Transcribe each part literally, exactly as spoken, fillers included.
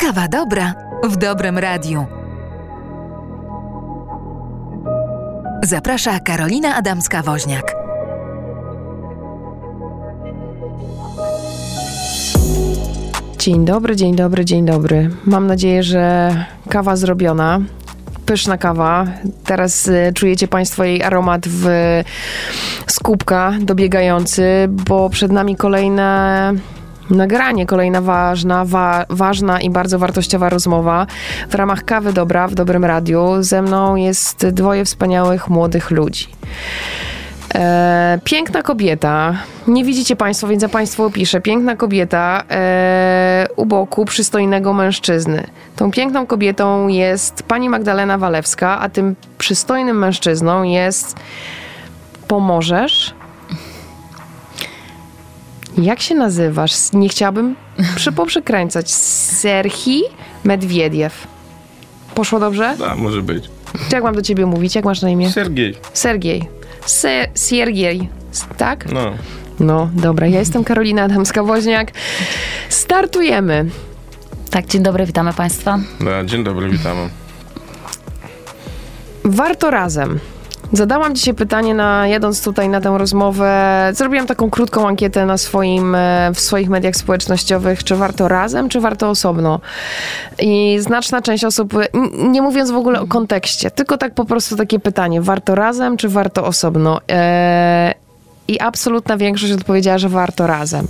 Kawa dobra w Dobrym Radiu. Zaprasza Karolina Adamska-Woźniak. Dzień dobry, dzień dobry, dzień dobry. Mam nadzieję, że kawa zrobiona. Pyszna kawa. Teraz czujecie Państwo jej aromat w, z kubka dobiegający, bo przed nami kolejne nagranie, kolejna ważna, wa, ważna i bardzo wartościowa rozmowa w ramach Kawy Dobra w Dobrym Radiu. Ze mną jest dwoje wspaniałych młodych ludzi. E, piękna kobieta, nie widzicie Państwo, więc ja Państwu opiszę. Piękna kobieta e, u boku przystojnego mężczyzny. Tą piękną kobietą jest pani Magdalena Walewska, a tym przystojnym mężczyzną jest... Pomożesz? Jak się nazywasz? Nie chciałabym przypoprzykręcać. Serhii Medwediew. Poszło dobrze? Tak, może być. Jak mam do ciebie mówić? Jak masz na imię? Sergiej. Sergiej. Se- Sergiej. Tak? No. No, dobra. Ja jestem Karolina Adamska-Woźniak. Startujemy. Tak, dzień dobry, witamy Państwa. Da, dzień dobry, witamy. Warto razem. Zadałam dzisiaj pytanie, na, jadąc tutaj na tę rozmowę, zrobiłam taką krótką ankietę na swoim, w swoich mediach społecznościowych, czy warto razem, czy warto osobno. I znaczna część osób, nie mówiąc w ogóle o kontekście, tylko tak po prostu takie pytanie, warto razem, czy warto osobno? Eee, I absolutna większość odpowiedziała, że warto razem.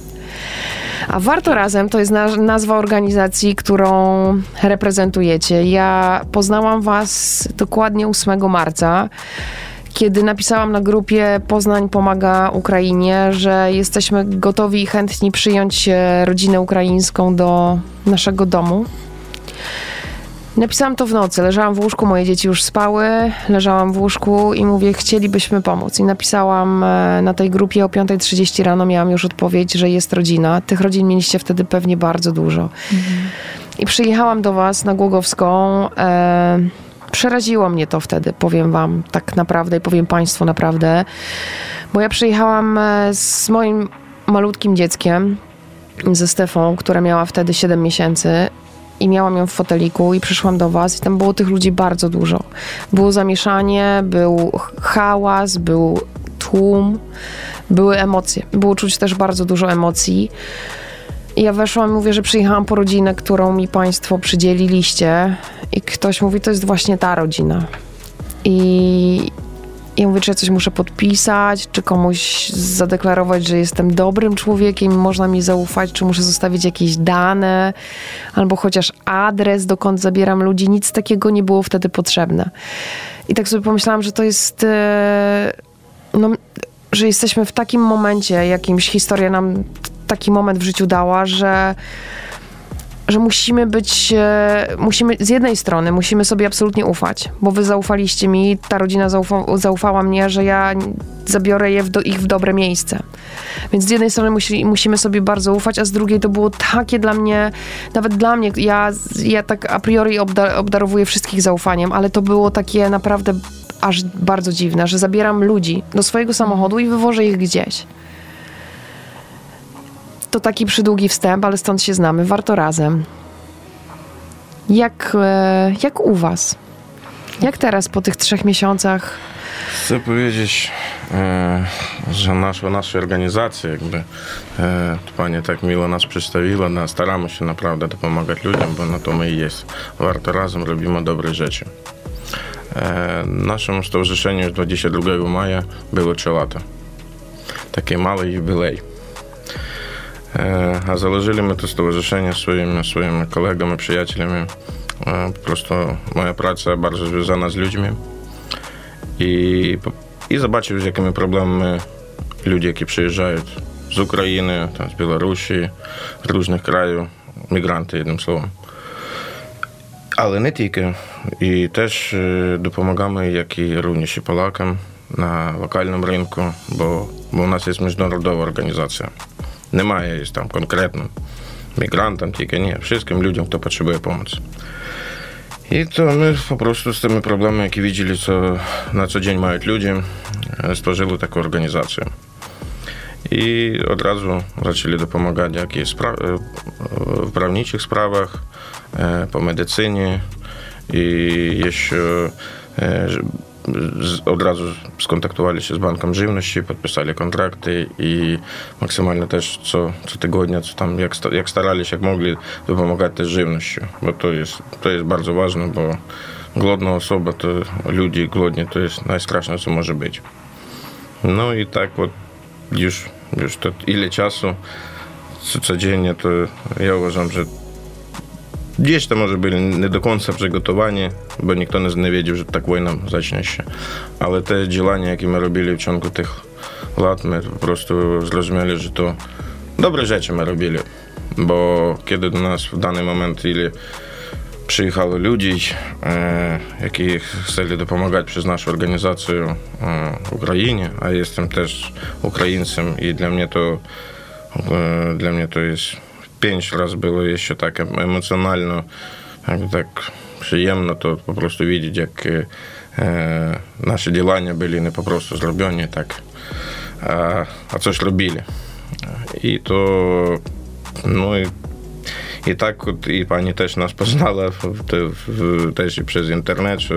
A Warto Razem to jest nazwa organizacji, którą reprezentujecie. Ja poznałam was dokładnie ósmego marca, kiedy napisałam na grupie Poznań pomaga Ukrainie, że jesteśmy gotowi i chętni przyjąć rodzinę ukraińską do naszego domu. Napisałam to w nocy, leżałam w łóżku, moje dzieci już spały, leżałam w łóżku i mówię, chcielibyśmy pomóc. I napisałam na tej grupie o piąta trzydzieści rano, miałam już odpowiedź, że jest rodzina. Tych rodzin mieliście wtedy pewnie bardzo dużo. Mhm. I przyjechałam do was na Głogowską. E, przeraziło mnie to wtedy, powiem wam tak naprawdę i powiem państwu naprawdę. Bo ja przyjechałam z moim malutkim dzieckiem, ze Stefą, która miała wtedy siedem miesięcy. I miałam ją w foteliku i przyszłam do was i tam było tych ludzi bardzo dużo. Było zamieszanie, był hałas, był tłum, były emocje. Było czuć też bardzo dużo emocji. I ja weszłam i mówię, że przyjechałam po rodzinę, którą mi państwo przydzieliliście i ktoś mówi, to jest właśnie ta rodzina. I ja mówię, czy ja coś muszę podpisać, czy komuś zadeklarować, że jestem dobrym człowiekiem, można mi zaufać, czy muszę zostawić jakieś dane, albo chociaż adres, dokąd zabieram ludzi. Nic takiego nie było wtedy potrzebne. I tak sobie pomyślałam, że to jest... No, że jesteśmy w takim momencie jakimś, historia nam taki moment w życiu dała, że... że musimy być, musimy z jednej strony musimy sobie absolutnie ufać, bo wy zaufaliście mi, ta rodzina zaufa, zaufała mnie, że ja zabiorę je w do, ich w dobre miejsce. Więc z jednej strony musi, musimy sobie bardzo ufać, a z drugiej to było takie dla mnie, nawet dla mnie, ja, ja tak a priori obdar, obdarowuję wszystkich zaufaniem, ale to było takie naprawdę aż bardzo dziwne, że zabieram ludzi do swojego samochodu i wywożę ich gdzieś. To taki przydługi wstęp, ale stąd się znamy. Warto razem. Jak, jak u was? Jak teraz po tych trzech miesiącach? Chcę powiedzieć, że nasza, nasza organizacja jakby pani tak miło nas przedstawiła. No, staramy się naprawdę pomagać ludziom, bo na to my i jest. Warto razem, robimy dobre rzeczy. Naszemu stowarzyszeniu dwudziestego drugiego maja było trzy lata. Taki mały jubilej. A założyli my to stowarzyszenie swoimi, swoimi kolegami, przyjaciółmi. Po prostu moja praca bardzo związana z ludźmi. I, i zobaczył, z jakimi problemami ludzie, jakie przyjeżdżają z Ukrainy, tam, z Białorusi, z różnych krajów, migranty, jednym słowem. Ale nie tylko. I też dopomagamy, jak i również i Polakom na lokalnym rynku, bo, bo u nas jest międzynarodowa organizacja. Немає jest tam konkretnym migrantom, tylko nie. Wszystkim ludziom, kto potrzebuje pomocy. I to my po prostu z tymi problemami, jakie widzieli, co na co dzień mają ludzie, stworzyli taką organizację. I od razu zaczęli pomagać w jakich spra- w prawniczych sprawach, po medycynie i jeszcze od razu skontaktowali się z Bankiem Żywności, podpisali kontrakty i maksymalnie też co, co tygodnia, co tam, jak, jak starali się, jak mogli, pomagać też żywnością, bo to jest, to jest bardzo ważne, bo głodna osoba, to ludzie głodni, to jest najstraszne, co może być. No i tak вот, już, już to ile czasu codziennie, to ja uważam, że gdzieś to może byli nie do końca przygotowani, bo nikt nie wiedział, że tak wojna zacznie się. Ale te działania, jakie my robili w ciągu tych lat, my po prostu zrozumieli, że to dobre rzeczy my robili. Bo kiedy do nas w dany moment ili przyjechało ludzi, e, які chcieli pomagać przez naszą organizację e, Ukrainie, a jestem też Ukraińcem i dla mnie to, e, dla mnie to jest pięć razy było jeszcze tak emocjonalno, tak przyjemno to po prostu widzieć, jak e, nasze działania byli nie po prostu zrobione tak, a, a coś robili. I to, no i I tak i pani też nas poznała w, w, też przez internet, że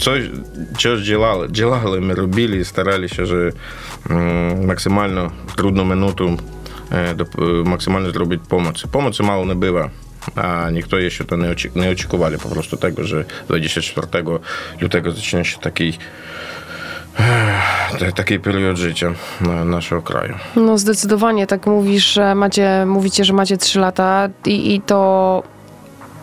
coś, coś działali, działali, my robili, starali się, że mm, maksymalnie trudną minutę e, do, maksymalnie zrobić pomoc. Pomocy mało nie bywa, a nikt jeszcze to nie, oczek- nie oczekiwali po prostu tego, że dwudziestego czwartego lutego zacznie się taki Taki period życia naszego kraju. No zdecydowanie, tak mówisz, że macie, mówicie, że macie trzy lata i, i to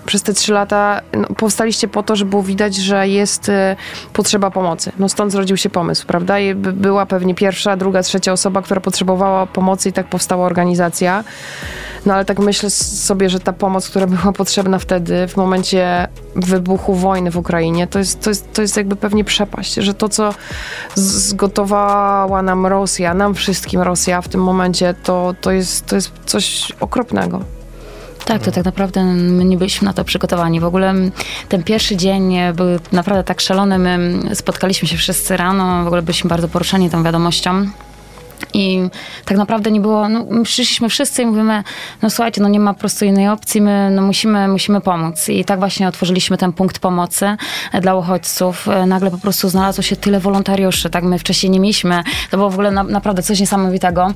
przez te trzy lata no, powstaliście po to, że było widać, że jest y, potrzeba pomocy. No stąd zrodził się pomysł, prawda? I była pewnie pierwsza, druga, trzecia osoba, która potrzebowała pomocy i tak powstała organizacja. No ale tak myślę sobie, że ta pomoc, która była potrzebna wtedy, w momencie wybuchu wojny w Ukrainie, to jest, to jest, to jest jakby pewnie przepaść, że to, co zgotowała nam Rosja, nam wszystkim Rosja w tym momencie, to, to, jest, to jest coś okropnego. Tak, to tak naprawdę my nie byliśmy na to przygotowani. W ogóle ten pierwszy dzień był naprawdę tak szalony. My spotkaliśmy się wszyscy rano, w ogóle byliśmy bardzo poruszeni tą wiadomością. I tak naprawdę nie było, no przyszliśmy wszyscy i mówimy, no słuchajcie, no nie ma po prostu innej opcji, my no musimy, musimy pomóc. I tak właśnie otworzyliśmy ten punkt pomocy dla uchodźców. Nagle po prostu znalazło się tyle wolontariuszy, tak my wcześniej nie mieliśmy. To było w ogóle na, naprawdę coś niesamowitego.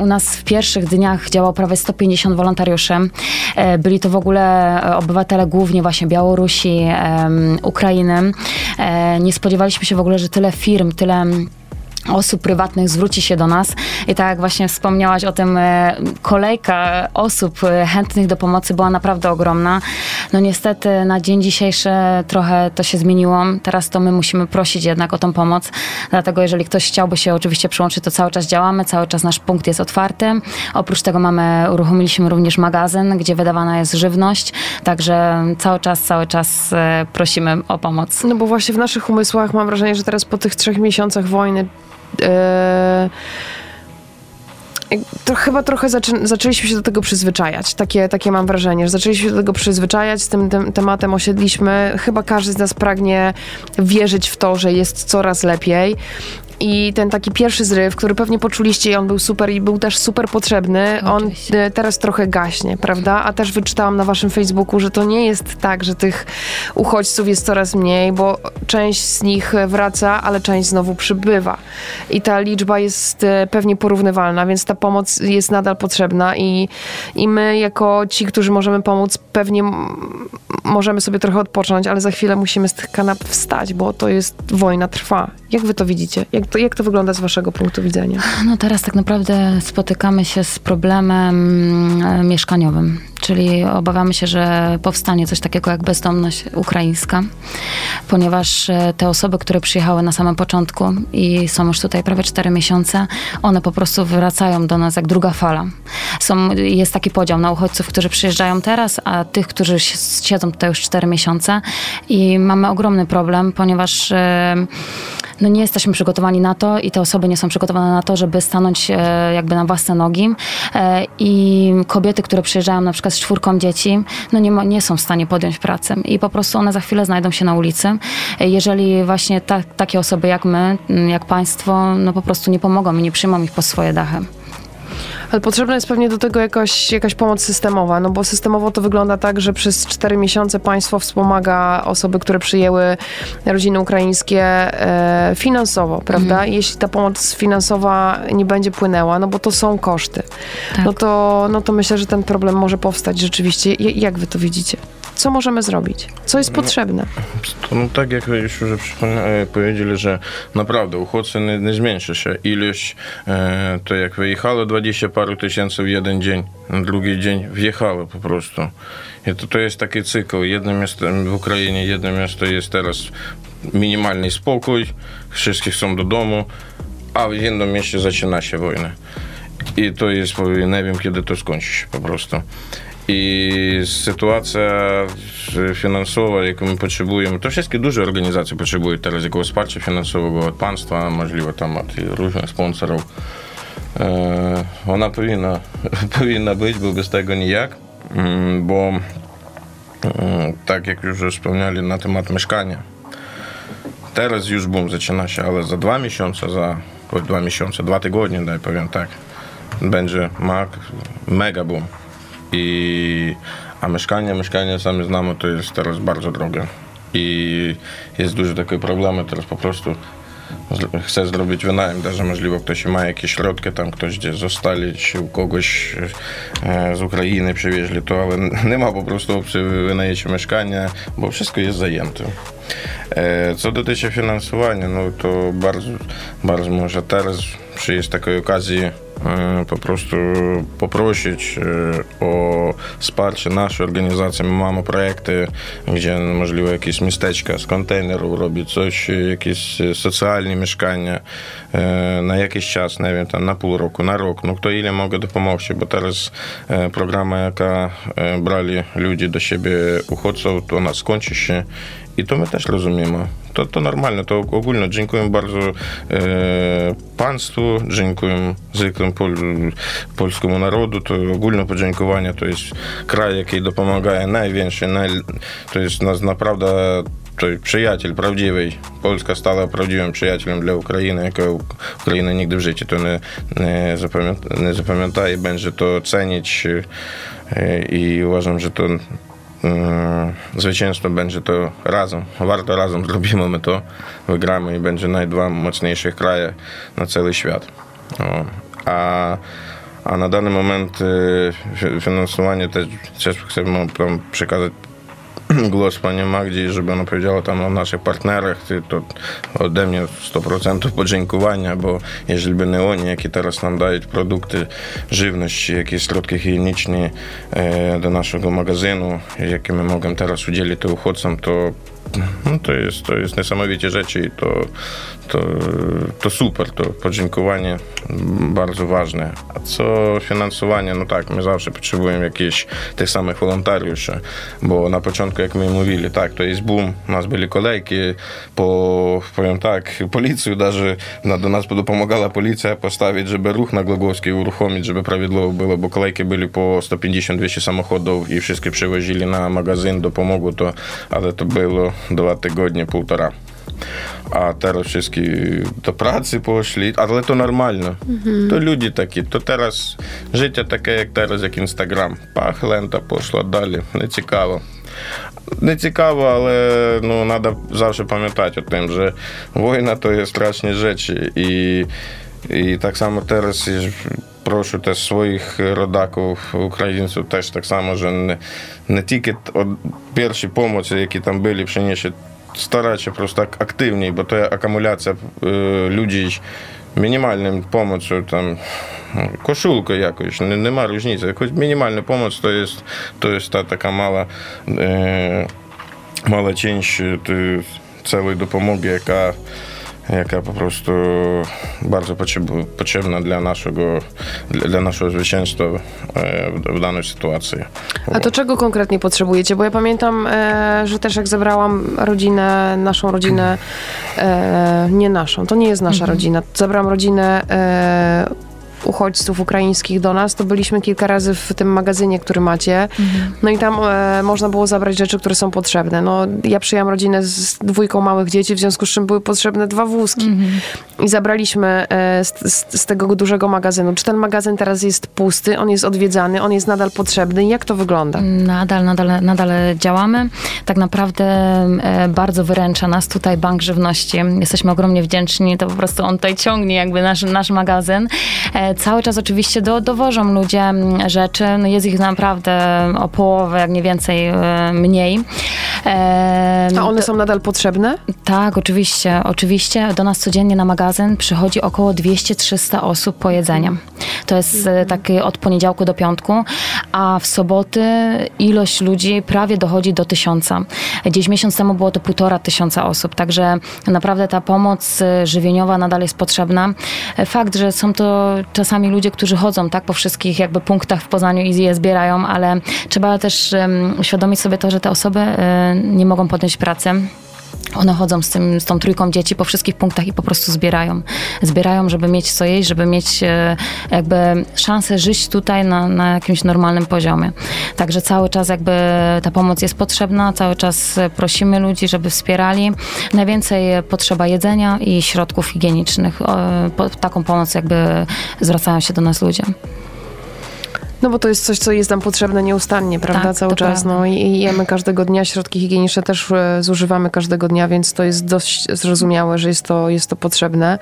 U nas w pierwszych dniach działało prawie sto pięćdziesiąt wolontariuszy. Byli to w ogóle obywatele głównie właśnie Białorusi, Ukrainy. Nie spodziewaliśmy się w ogóle, że tyle firm, tyle osób prywatnych zwróci się do nas i tak jak właśnie wspomniałaś o tym, kolejka osób chętnych do pomocy była naprawdę ogromna. No niestety na dzień dzisiejszy trochę to się zmieniło. Teraz to my musimy prosić jednak o tą pomoc, dlatego jeżeli ktoś chciałby się oczywiście przyłączyć, to cały czas działamy, cały czas nasz punkt jest otwarty. Oprócz tego mamy, uruchomiliśmy również magazyn, gdzie wydawana jest żywność, także cały czas, cały czas prosimy o pomoc. No bo właśnie w naszych umysłach mam wrażenie, że teraz po tych trzech miesiącach wojny To chyba trochę zaczę- zaczęliśmy się do tego przyzwyczajać. Takie, takie mam wrażenie, że zaczęliśmy się do tego przyzwyczajać, z tym te- tematem osiedliśmy. Chyba każdy z nas pragnie wierzyć w to, że jest coraz lepiej. I ten taki pierwszy zryw, który pewnie poczuliście i on był super i był też super potrzebny, on teraz trochę gaśnie, prawda? A też wyczytałam na waszym Facebooku, że to nie jest tak, że tych uchodźców jest coraz mniej, bo część z nich wraca, ale część znowu przybywa. I ta liczba jest pewnie porównywalna, więc ta pomoc jest nadal potrzebna i, i my jako ci, którzy możemy pomóc, pewnie możemy sobie trochę odpocząć, ale za chwilę musimy z tych kanap wstać, bo to jest, wojna trwa. Jak wy to widzicie? Jak to, jak to wygląda z waszego punktu widzenia? No teraz tak naprawdę spotykamy się z problemem mieszkaniowym, czyli obawiamy się, że powstanie coś takiego jak bezdomność ukraińska, ponieważ te osoby, które przyjechały na samym początku i są już tutaj prawie cztery miesiące, one po prostu wracają do nas jak druga fala. Są, jest taki podział na uchodźców, którzy przyjeżdżają teraz, a tych, którzy siedzą tutaj już cztery miesiące i mamy ogromny problem, ponieważ no nie jesteśmy przygotowani na to i te osoby nie są przygotowane na to, żeby stanąć jakby na własne nogi i kobiety, które przyjeżdżają na przykład z czwórką dzieci, no nie, nie są w stanie podjąć pracy i po prostu one za chwilę znajdą się na ulicy. Jeżeli właśnie ta, takie osoby jak my, jak państwo, no po prostu nie pomogą i nie przyjmą ich pod swoje dachy. Ale potrzebna jest pewnie do tego jakaś, jakaś pomoc systemowa, no bo systemowo to wygląda tak, że przez cztery miesiące państwo wspomaga osoby, które przyjęły rodziny ukraińskie e, finansowo, prawda? Mhm. Jeśli ta pomoc finansowa nie będzie płynęła, no bo to są koszty, tak. no, to, no to myślę, że ten problem może powstać rzeczywiście. Jak wy to widzicie? Co możemy zrobić? Co jest potrzebne? No, no tak jak już już powiedzieli, że naprawdę uchodźcy nie, nie zmniejsza się. Ilość, e, to jak wyjechało dwadzieścia paru tysięcy w jeden dzień, na drugi dzień wjechało po prostu. I to, to jest taki cykl. Jedno miasto w Ukrainie, jedno miasto jest teraz minimalny spokój, wszyscy chcą do domu, a w jednym mieście zaczyna się wojna. I to jest, nie wiem kiedy to skończy się po prostu. I sytuacja finansowa, jaką my potrzebujemy, to wszystkie duże organizacje potrzebują teraz jakiegoś wsparcia finansowego od państwa, możliwe tam od różnych sponsorów. E, ona powinna, powinna być, bo bez tego nijak, bo tak jak już wspomnieli na temat mieszkania, teraz już boom zaczyna się, ale za dwa miesiące, za dwa miesiące, dwa tygodnie, daj powiem tak, będzie mega boom. I, a mieszkania, mieszkania sami znamy, to jest teraz bardzo drogie. I jest dużo takich problemów, teraz po prostu chcę zrobić wynajem, даже możliwe ktoś ma jakieś środki, tam ktoś gdzieś zostali, czy u kogoś z Ukrainy przywieźli to, ale nie ma po prostu opcji wynajęcia mieszkania, bo wszystko jest zajęte. Co dotyczy finansowania, no to bardzo, bardzo może teraz przyjść takiej okazji po prostu poprosić o wsparcie naszej organizacji. My mamy projekty, gdzie możliwe jakieś miasteczka z kontenerów robić coś, jakieś socjalne mieszkania na jakiś czas, nie wiem, tam na pół roku, na rok, no kto ile mogę dopomóc, bo teraz programy, jaka brali ludzi do siebie uchodźców, to ona skończy się. I to my też rozumiemy. To, to normalne, to ogólnie dziękuję bardzo e, państwu, dziękuję zwykłym pol, polskiemu narodu, to ogólne podziękowanie, to jest kraj, jaki dopomaga najwięcej, naj, to jest nas naprawdę to przyjaciel prawdziwy. Polska stała prawdziwym przyjacielem dla Ukrainy, jaką Ukraina nigdy w życiu to nie, nie, zapamięta, nie zapamięta i będzie to cenić e, i uważam, że to zwycięstwo będzie to razem. Warto razem zrobimy my to, wygramy i będzie najdwa mocniejszych kraje na cały świat. O. A, a na dany moment e, finansowanie też, też chcemy tam przekazać głos pani Magdzie, żeby ona powiedziała tam o naszych partnerach, to ode mnie sto procent podziękowania, bo jeżeli by nie oni, jakie teraz nam dają produkty, żywność, jakieś środki higieniczne e, do naszego magazynu, jakie my możemy teraz udzielić uchodźcom, to, no, to jest, to jest niesamowite rzeczy i to, to, to super, to podziękowanie bardzo ważne. A co finansowanie, no tak, my zawsze potrzebujemy jakichś tych samych wolontariuszy, bo na początku, jak my mówili, tak, to jest boom, u nas byli kolejki, po, powiem tak, policję, даже no, do nas pomagała policja postawić, żeby ruch na Głogowskiej uruchomić, żeby prawidłowo było, bo kolejki byli po sto pięćdziesiąt dwieście samochodów i wszystkie przywozili na magazyn, dopomogło to, ale to było dwa tygodnie, półtora. A teraz wszystkie do pracy poszli, ale to normalne. Mm-hmm. To ludzie takie, to teraz życie takie jak teraz, jak Instagram. Pach, lenta poszła dalej, nie ciekawo. Nie ciekawo, ale no, trzeba zawsze pamiętać o tym, że wojna to jest straszne rzeczy i, i tak samo teraz proszę też swoich rodaków, Ukraińców też tak samo, że nie, nie tylko od pierwszej pomocy, jakie tam byli, przyniesie starać się po prostu tak aktywniej, bo to akumulacja y, ludzi мінімальним помочью, там, кошулка якось, нема різниці, якось мінімальна помоч, то є, то є та така мала, е, мала чинч цілої допомоги, яка, яка просто bardzo potrzebna dla naszego, dla naszego zwycięstwa w danej sytuacji. A to czego konkretnie potrzebujecie? Bo ja pamiętam, że też jak zabrałam rodzinę, naszą rodzinę, nie naszą, to nie jest nasza rodzina, zabrałam rodzinę uchodźców ukraińskich do nas, to byliśmy kilka razy w tym magazynie, który macie. Mhm. No i tam e, można było zabrać rzeczy, które są potrzebne. No, ja przyjęłam rodzinę z dwójką małych dzieci, w związku z czym były potrzebne dwa wózki. Mhm. I zabraliśmy e, z, z, z tego dużego magazynu. Czy ten magazyn teraz jest pusty? On jest odwiedzany? On jest nadal potrzebny? Jak to wygląda? Nadal, nadal, nadal działamy. Tak naprawdę e, bardzo wyręcza nas tutaj Bank Żywności. Jesteśmy ogromnie wdzięczni. To po prostu on tutaj ciągnie jakby nasz, nasz magazyn. E, cały czas oczywiście do, dowożą ludzie rzeczy. No, jest ich naprawdę o połowę, jak nie więcej, mniej. E, A one do, są nadal potrzebne? Tak, oczywiście. Oczywiście do nas codziennie na magazyn przychodzi około dwieście trzysta osób po jedzenie. To jest mhm. taki od poniedziałku do piątku, a w soboty ilość ludzi prawie dochodzi do tysiąca. Gdzieś miesiąc temu było to półtora tysiąca osób, także naprawdę ta pomoc żywieniowa nadal jest potrzebna. Fakt, że są to czasami ludzie, którzy chodzą tak po wszystkich jakby punktach w Poznaniu i je zbierają, ale trzeba też um, uświadomić sobie to, że te osoby y, nie mogą podjąć pracy. One chodzą z, tym, z tą trójką dzieci po wszystkich punktach i po prostu zbierają. Zbierają, żeby mieć co jeść, żeby mieć e, jakby szansę żyć tutaj na, na jakimś normalnym poziomie. Także cały czas jakby ta pomoc jest potrzebna, cały czas prosimy ludzi, żeby wspierali. Najwięcej potrzeba jedzenia i środków higienicznych. E, po, taką pomoc jakby zwracają się do nas ludzie. No bo to jest coś, co jest nam potrzebne nieustannie, prawda, tak, cały czas. Prawda. No i, i jemy każdego dnia, środki higieniczne też e, zużywamy każdego dnia, więc to jest dość zrozumiałe, że jest to, jest to potrzebne.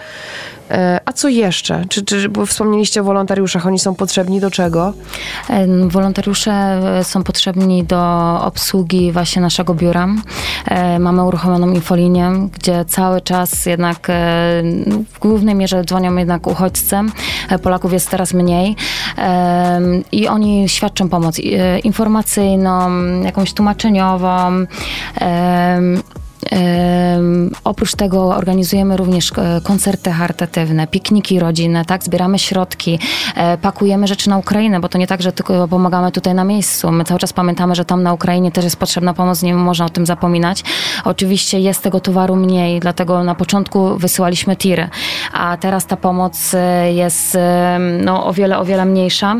E, a co jeszcze? Czy, czy, bo wspomnieliście o wolontariuszach, oni są potrzebni do czego? E, wolontariusze są potrzebni do obsługi właśnie naszego biura. E, mamy uruchomioną infolinię, gdzie cały czas jednak e, w głównej mierze dzwonią jednak uchodźcy. E, Polaków jest teraz mniej. E, I oni świadczą pomoc informacyjną, jakąś tłumaczeniową. Um, oprócz tego organizujemy również koncerty charytatywne, pikniki rodzinne, tak? Zbieramy środki, e, pakujemy rzeczy na Ukrainę, bo to nie tak, że tylko pomagamy tutaj na miejscu. My cały czas pamiętamy, że tam na Ukrainie też jest potrzebna pomoc, nie można o tym zapominać. Oczywiście jest tego towaru mniej, dlatego na początku wysyłaliśmy tiry, a teraz ta pomoc jest no, o wiele, o wiele mniejsza.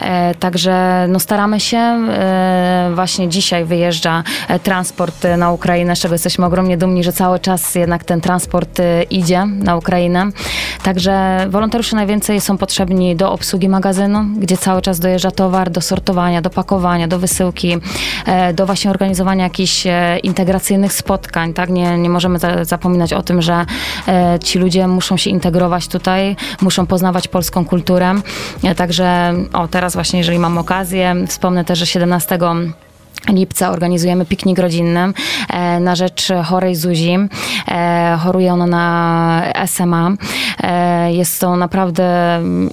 E, także no, staramy się. E, właśnie dzisiaj wyjeżdża transport na Ukrainę, z czego jesteśmy ogromnie dumni, że cały czas jednak ten transport idzie na Ukrainę. Także wolontariusze najwięcej są potrzebni do obsługi magazynu, gdzie cały czas dojeżdża towar, do sortowania, do pakowania, do wysyłki, do właśnie organizowania jakichś integracyjnych spotkań. Tak? Nie, nie możemy za, zapominać o tym, że ci ludzie muszą się integrować tutaj, muszą poznawać polską kulturę. Także o, teraz właśnie, jeżeli mam okazję, wspomnę też, że siedemnastego lipca organizujemy piknik rodzinny e, na rzecz chorej Zuzi. E, choruje ona na S M A. E, jest to naprawdę...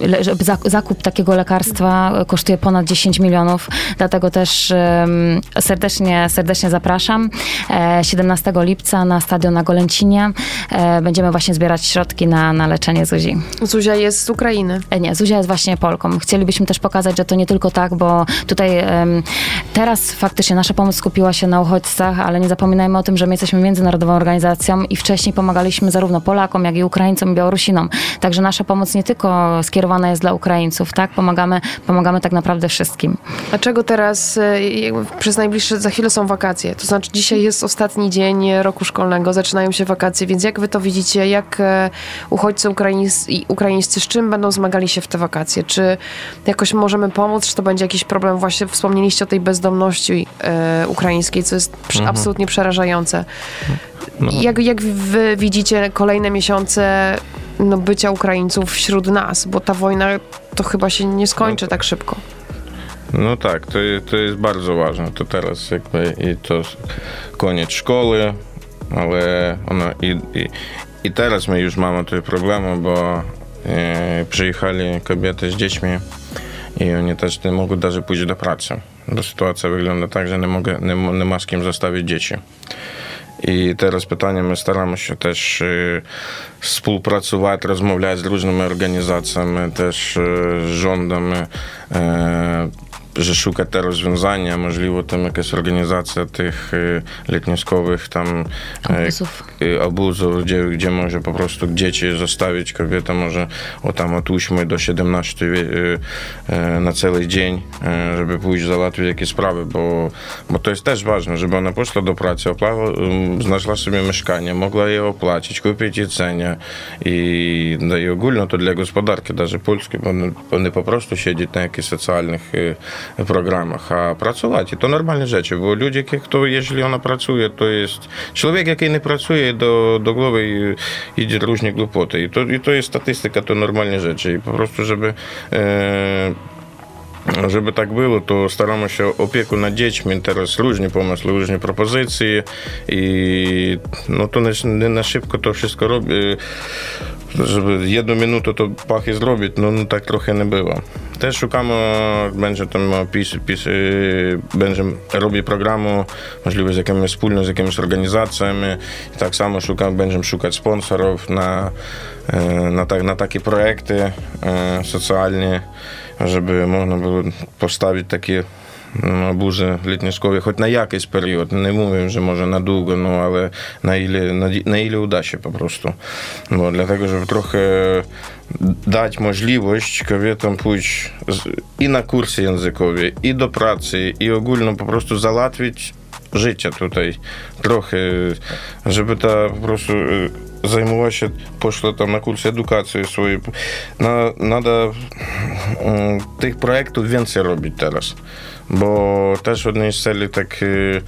Le, zakup takiego lekarstwa kosztuje ponad dziesięć milionów. Dlatego też e, serdecznie, serdecznie zapraszam. E, siedemnastego lipca na stadion na Golęcinie e, będziemy właśnie zbierać środki na, na leczenie Zuzi. Zuzia jest z Ukrainy. E, nie, Zuzia jest właśnie Polką. Chcielibyśmy też pokazać, że to nie tylko tak, bo tutaj e, teraz faktycznie nasza pomoc skupiła się na uchodźcach, ale nie zapominajmy o tym, że my jesteśmy międzynarodową organizacją i wcześniej pomagaliśmy zarówno Polakom, jak i Ukraińcom i Białorusinom. Także nasza pomoc nie tylko skierowana jest dla Ukraińców, tak? Pomagamy, pomagamy tak naprawdę wszystkim. A czego teraz, przez najbliższe, za chwilę są wakacje, to znaczy dzisiaj jest ostatni dzień roku szkolnego, zaczynają się wakacje, więc jak wy to widzicie, jak uchodźcy ukraińscy, ukraińscy z czym będą zmagali się w te wakacje? Czy jakoś możemy pomóc, czy to będzie jakiś problem? Właśnie wspomnieliście o tej bezdomności ukraińskiej, co jest mhm. absolutnie przerażające. No. Jak, jak wy widzicie kolejne miesiące no, bycia Ukraińców wśród nas? Bo ta wojna to chyba się nie skończy no to, tak szybko. No tak, to, to jest bardzo ważne. To teraz jakby i to koniec szkoły, ale ono i, i, i teraz my już mamy te problemy, bo e, przyjechali kobiety z dziećmi i oni też nie mogą nawet pójść do pracy. Sytuacja wygląda tak, że nie, mogę, nie, nie ma z kim zostawić dzieci. I teraz pytanie, my staramy się też y, współpracować, rozmawiać z różnymi organizacjami, też y, z rządami, y, że szuka te rozwiązania, możliwe tam jakaś organizacja tych y, letniskowych tam obozów, y, obozów gdzie, gdzie może po prostu dzieci zostawić, kobieta może o tam od ósmej do siedemnastej y, y, na cały dzień, y, żeby pójść załatwić jakieś sprawy, bo, bo to jest też ważne, żeby ona poszła do pracy, opława, y, znalazła sobie mieszkanie, mogła je opłacić, kupić jedzenie i, no, i ogólno to dla gospodarki, nawet polskiej, bo nie po prostu siedzieć na jakichś socjalnych y, programach, a pracować. I to normalne rzeczy, bo ludzie, kto, jeżeli ona pracuje, to jest... Człowiek, jaki nie pracuje, do, do głowy idzie różne głupoty. I to, i to jest statystyka, to normalne rzeczy. I po prostu, żeby... E- Żeby tak było, to staramy się opieku nad dziećmi, teraz różne pomysły, różne propozycje i no to nie na szybko to wszystko robi, żeby jedną minutę to pachy zrobić, no, no tak trochę nie było. Też szukamy, będzie tam pis, pis, będzie robić programu, możliwe z jakimiś wspólnymi, z jakimiś organizacjami i tak samo szukamy, będziemy szukać sponsorów na, na, tak, na takie projekty socjalne, żeby można było postawić takie no, obozy letniskowe, choć na jakiś period, nie mówię, że może na długo, no ale na ile, na, na ile uda się po prostu. Bo dlatego, żeby trochę dać możliwość kobietom pójść z, i na kursy językowe, i do pracy, i ogólnie po prostu załatwić życie tutaj trochę, żeby ta po prostu... Zajmowała się, poszła tam na kursy edukacji swojej. No, nada um, tych projektów więcej robić teraz, bo też jednej z celi tak, y,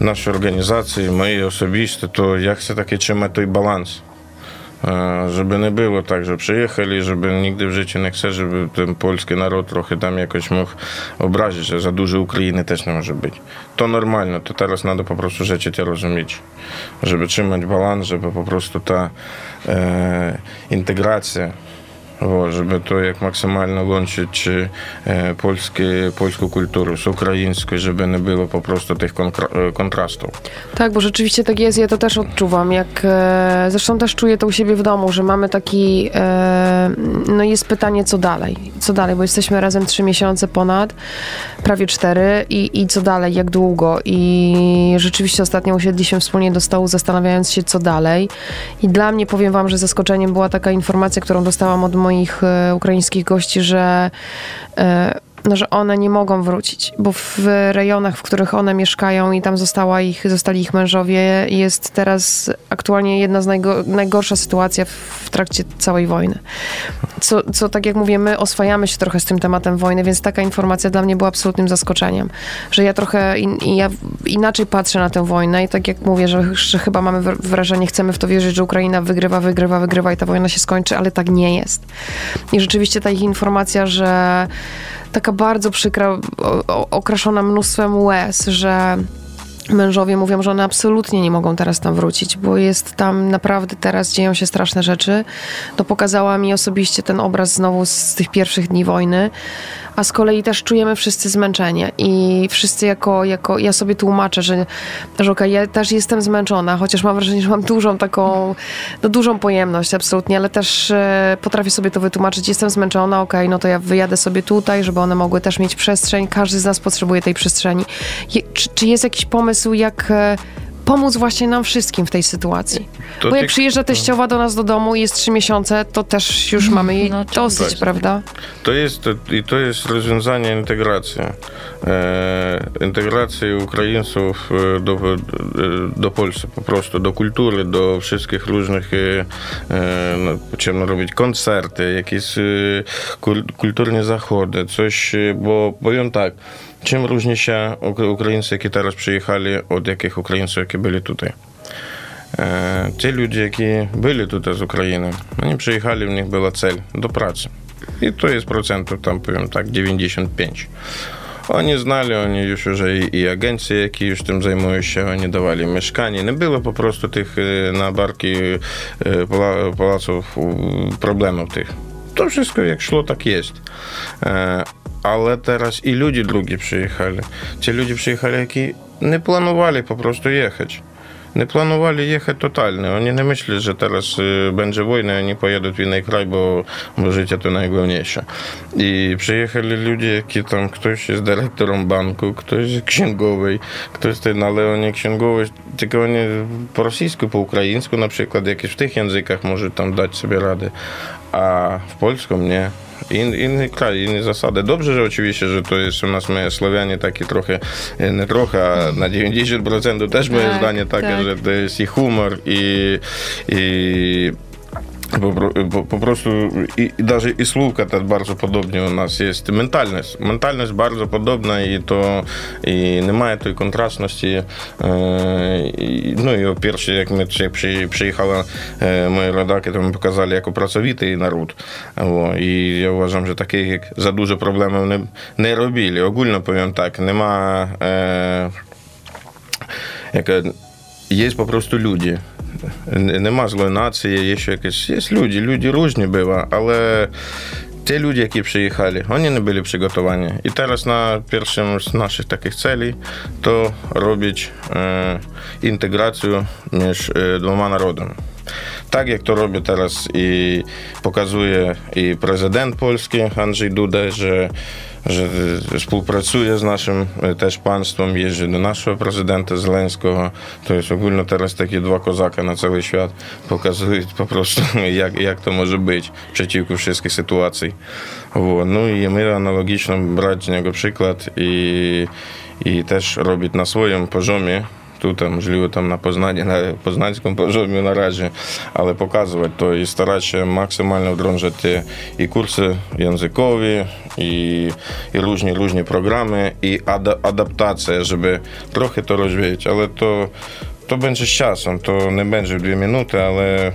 naszej organizacji, mojej osobistej, to ja chcę taki trzymać ten balans. Żeby nie było tak, że przyjechali, żeby nigdy w życiu nie chcę, żeby ten polski naród trochę tam jakoś mógł obrazić, że za dużo Ukrainy też nie może być. To normalne, to teraz trzeba po prostu rzeczy te rozumieć, żeby trzymać balans, żeby po prostu ta e, integracja, o, żeby to jak maksymalnie łączyć e, polskie, polską kulturę z ukraińską, żeby nie było po prostu tych kontra- kontrastów. Tak, bo rzeczywiście tak jest, ja to też odczuwam. Jak, e, zresztą też czuję to u siebie w domu, że mamy taki, e, no jest pytanie co dalej, co dalej, bo jesteśmy razem trzy miesiące ponad, prawie cztery i, i co dalej, jak długo i rzeczywiście ostatnio usiedliśmy wspólnie do stołu, zastanawiając się co dalej i dla mnie, powiem wam, że zaskoczeniem była taka informacja, którą dostałam od moich y, ukraińskich gości, że, y, no, że one nie mogą wrócić, bo w rejonach, w których one mieszkają i tam została ich, zostali ich mężowie, jest teraz aktualnie jedna z najgo- najgorsza sytuacja w, w trakcie całej wojny. Co, co, tak jak mówię, my oswajamy się trochę z tym tematem wojny, więc taka informacja dla mnie była absolutnym zaskoczeniem, że ja trochę in, ja inaczej patrzę na tę wojnę i tak jak mówię, że, że chyba mamy wrażenie, chcemy w to wierzyć, że Ukraina wygrywa, wygrywa, wygrywa i ta wojna się skończy, ale tak nie jest. I rzeczywiście ta ich informacja, że taka bardzo przykra, okraszona mnóstwem łez, że mężowie mówią, że one absolutnie nie mogą teraz tam wrócić, bo jest tam naprawdę teraz, dzieją się straszne rzeczy. To pokazała mi osobiście ten obraz znowu z tych pierwszych dni wojny, a z kolei też czujemy wszyscy zmęczenie i wszyscy jako, jako ja sobie tłumaczę, że, że okej, ja też jestem zmęczona, chociaż mam wrażenie, że mam dużą taką, no dużą pojemność absolutnie, ale też e, potrafię sobie to wytłumaczyć, jestem zmęczona, okej, no to ja wyjadę sobie tutaj, żeby one mogły też mieć przestrzeń, każdy z nas potrzebuje tej przestrzeni. Je, czy, czy jest jakiś pomysł, jak e, pomóc właśnie nam wszystkim w tej sytuacji? To Bo jak ty... przyjeżdża teściowa do nas do domu i jest trzy miesiące, to też już mamy jej no, dosyć, tak. Prawda? To jest, to, i to jest rozwiązanie integracji. E, integracji Ukraińców do, do Polski, po prostu do kultury, do wszystkich różnych, e, no, trzeba robić koncerty, jakieś e, kul, kulturne zachody, coś, bo powiem tak, czym różni się Ukraińcy, którzy teraz przyjechali, od jakich Ukraińców, którzy byli tutaj? E, ci ludzie, którzy byli tutaj z Ukrainy, oni przyjechali, u nich była cel do pracy. I to jest procentów, tam powiem tak, dziewięćdziesiąt pięć. Oni znali, oni już уже i, i agencje, jakie już tym zajmują się, oni dawali mieszkanie. Nie było po prostu tych na barki pałaców problemów tych. To wszystko jak szło, tak jest. E, Ale teraz i ludzie drugi przyjechali. Ci ludzie przyjechali, którzy nie planowali po prostu jechać. nie planowali jechać totalnie. Oni nie myśleli, że teraz będzie wojna, oni pojadą w inny kraj, bo życie to najważniejsze. I przyjechali ludzie, którzy tam, ktoś jest dyrektorem banku, ktoś jest księgowy, ktoś ten, ale oni księgowy, tylko oni po rosyjsku, po ukraińsku na przykład, jakieś w tych językach może tam dać sobie radę, a w polskim nie. In, inny kraj, inne zasady. Dobrze, że oczywiście, że to jest u nas, my Słowianie takie trochę, nie trochę, a na dziewięćdziesiąt procent też moje tak, zdanie takie, tak. Że to jest i humor, i, i po, po, po prostu i, i даже i słówka też bardzo podobnie u nas jest. Mentalność. Mentalność bardzo podobna i to i nie ma tej kontrastności. I, no i pierwsze, jak my przy, przyjechała moi rodacy, to mi pokazali jako pracowity naród. O, i ja uważam, że takich jak za dużo problemów nie, nie robili. Ogólnie powiem tak, nie ma e, jak, jest po prostu ludzie. Nie ma złej nacji, jest jakieś, jest ludzie, ludzie różni bywa, ale te ludzie, jakie przyjechali, oni nie byli przygotowani. I teraz na pierwszym z naszych takich celi to robić e, integrację między e, dwoma narodami. Tak jak to robi teraz i pokazuje i prezydent polski Andrzej Duda, że że współpracuje z naszym też państwem, jeździ do naszego prezydenta Zeleńskiego. To jest ogólnie teraz takie dwa kozaka na cały świat pokazują po prostu, jak, jak to może być przeciwko wszystkich sytuacji. Wo. No i my analogicznie brać z niego przykład i, i też robić na swoim poziomie, tutaj, możliwe tam na Poznaniu, na poznańskim poziomie na razie, ale pokazywać to i starać się maksymalnie wdrożyć i kursy językowe, i, i różne, różne programy, i ad, adaptacja, żeby trochę to rozwijać, ale to, to będzie z czasem, to nie będzie w dwie minuty, ale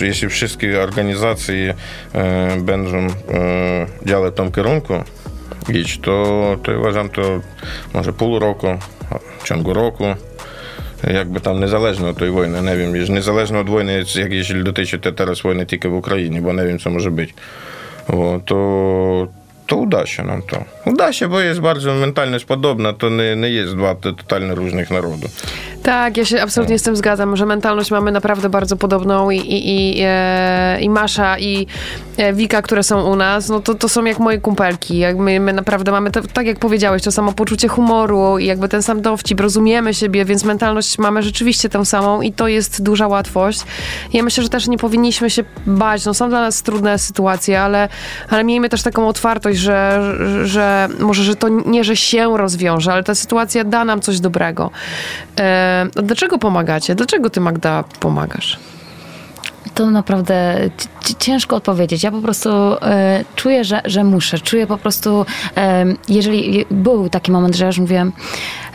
jeśli wszystkie organizacje e, będą e, działać w tym kierunku, iść, to, to uważam, to może pół roku, w ciągu roku, jakby tam niezależnie od tej wojny, nie wiem, niezależnie od wojny, jak jeśli dotyczy te teraz wojny tylko w Ukrainie, bo nie wiem, co może być, o, to, to uda się nam to. Uda się, bo jest bardzo mentalność podobna, to nie, nie jest dwa totalnie różnych narodów. Tak, ja się absolutnie z tym zgadzam, że mentalność mamy naprawdę bardzo podobną i, i, i, e, i Masza i Wika, które są u nas, no to, to są jak moje kumpelki. Jak my, my naprawdę mamy, to, tak jak powiedziałeś, to samo poczucie humoru i jakby ten sam dowcip, rozumiemy siebie, więc mentalność mamy rzeczywiście tę samą i to jest duża łatwość. Ja myślę, że też nie powinniśmy się bać, no są dla nas trudne sytuacje, ale, ale miejmy też taką otwartość, że, że może, że to nie, że się rozwiąże, ale ta sytuacja da nam coś dobrego. E, Dlaczego pomagacie? Dlaczego ty, Magda, pomagasz? To naprawdę c- ciężko odpowiedzieć. Ja po prostu e, czuję, że, że muszę. Czuję po prostu, e, jeżeli był taki moment, że ja już mówiłam,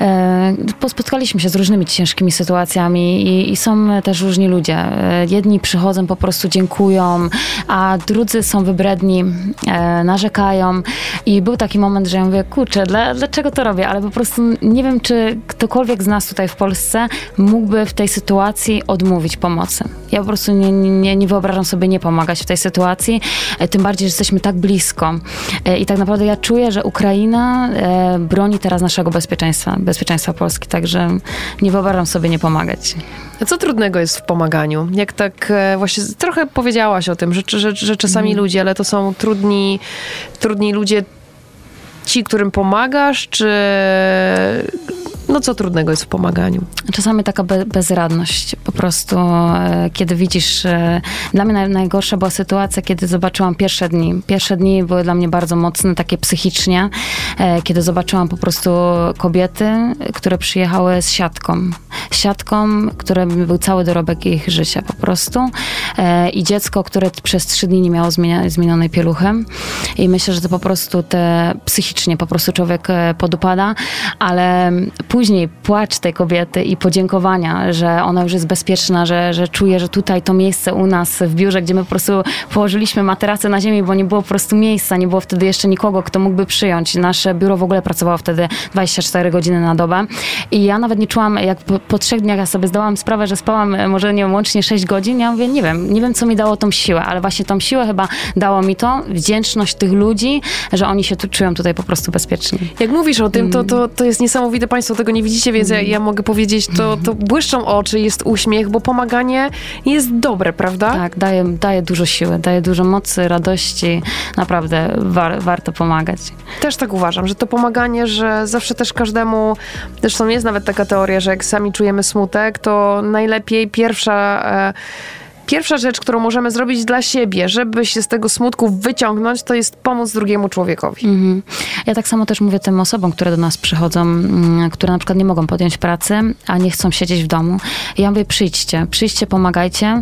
e, spotkaliśmy się z różnymi ciężkimi sytuacjami i, i są też różni ludzie. E, jedni przychodzą, po prostu dziękują, a drudzy są wybredni, e, narzekają. I był taki moment, że ja mówię, kurczę, dla, dlaczego to robię? Ale po prostu nie wiem, czy ktokolwiek z nas tutaj w Polsce mógłby w tej sytuacji odmówić pomocy. Ja po prostu nie, nie, nie wyobrażam sobie nie pomagać w tej sytuacji, tym bardziej, że jesteśmy tak blisko. I tak naprawdę ja czuję, że Ukraina broni teraz naszego bezpieczeństwa, bezpieczeństwa Polski, także nie wyobrażam sobie nie pomagać. A co trudnego jest w pomaganiu? Jak tak właśnie trochę powiedziałaś o tym, że, że, że czasami mm. ludzie, ale to są trudni, trudni ludzie, ci, którym pomagasz, czy... No co trudnego jest w pomaganiu? Czasami taka be- bezradność. Po prostu, e, kiedy widzisz... E, dla mnie naj- najgorsza była sytuacja, kiedy zobaczyłam pierwsze dni. Pierwsze dni były dla mnie bardzo mocne, takie psychicznie, e, kiedy zobaczyłam po prostu kobiety, które przyjechały z siatką. Z siatką, które był cały dorobek ich życia po prostu. E, I dziecko, które przez trzy dni nie miało zmienia- zmienionej pieluchy. I myślę, że to po prostu te psychicznie po prostu człowiek e, podupada, ale... Później płacz tej kobiety i podziękowania, że ona już jest bezpieczna, że, że czuje, że tutaj to miejsce u nas w biurze, gdzie my po prostu położyliśmy materace na ziemi, bo nie było po prostu miejsca, nie było wtedy jeszcze nikogo, kto mógłby przyjąć. Nasze biuro w ogóle pracowało wtedy dwadzieścia cztery godziny na dobę i ja nawet nie czułam, jak po, po trzech dniach ja sobie zdałam sprawę, że spałam może nie wiem, łącznie sześć godzin, ja mówię, nie wiem, wiem, nie wiem, co mi dało tą siłę, ale właśnie tą siłę chyba dało mi to, wdzięczność tych ludzi, że oni się tu czują tutaj po prostu bezpiecznie. Jak mówisz o tym, to, to, to jest niesamowite, państwo tego nie widzicie, więc ja, ja mogę powiedzieć, to, to błyszczą oczy, jest uśmiech, bo pomaganie jest dobre, prawda? Tak, daje, daje dużo siły, daje dużo mocy, radości, naprawdę war, warto pomagać. Też tak uważam, że to pomaganie, że zawsze też każdemu, zresztą jest nawet taka teoria, że jak sami czujemy smutek, to najlepiej pierwsza... E, Pierwsza rzecz, którą możemy zrobić dla siebie, żeby się z tego smutku wyciągnąć, to jest pomóc drugiemu człowiekowi. Mhm. Ja tak samo też mówię tym osobom, które do nas przychodzą, które na przykład nie mogą podjąć pracy, a nie chcą siedzieć w domu. Ja mówię, przyjdźcie, przyjdźcie, pomagajcie.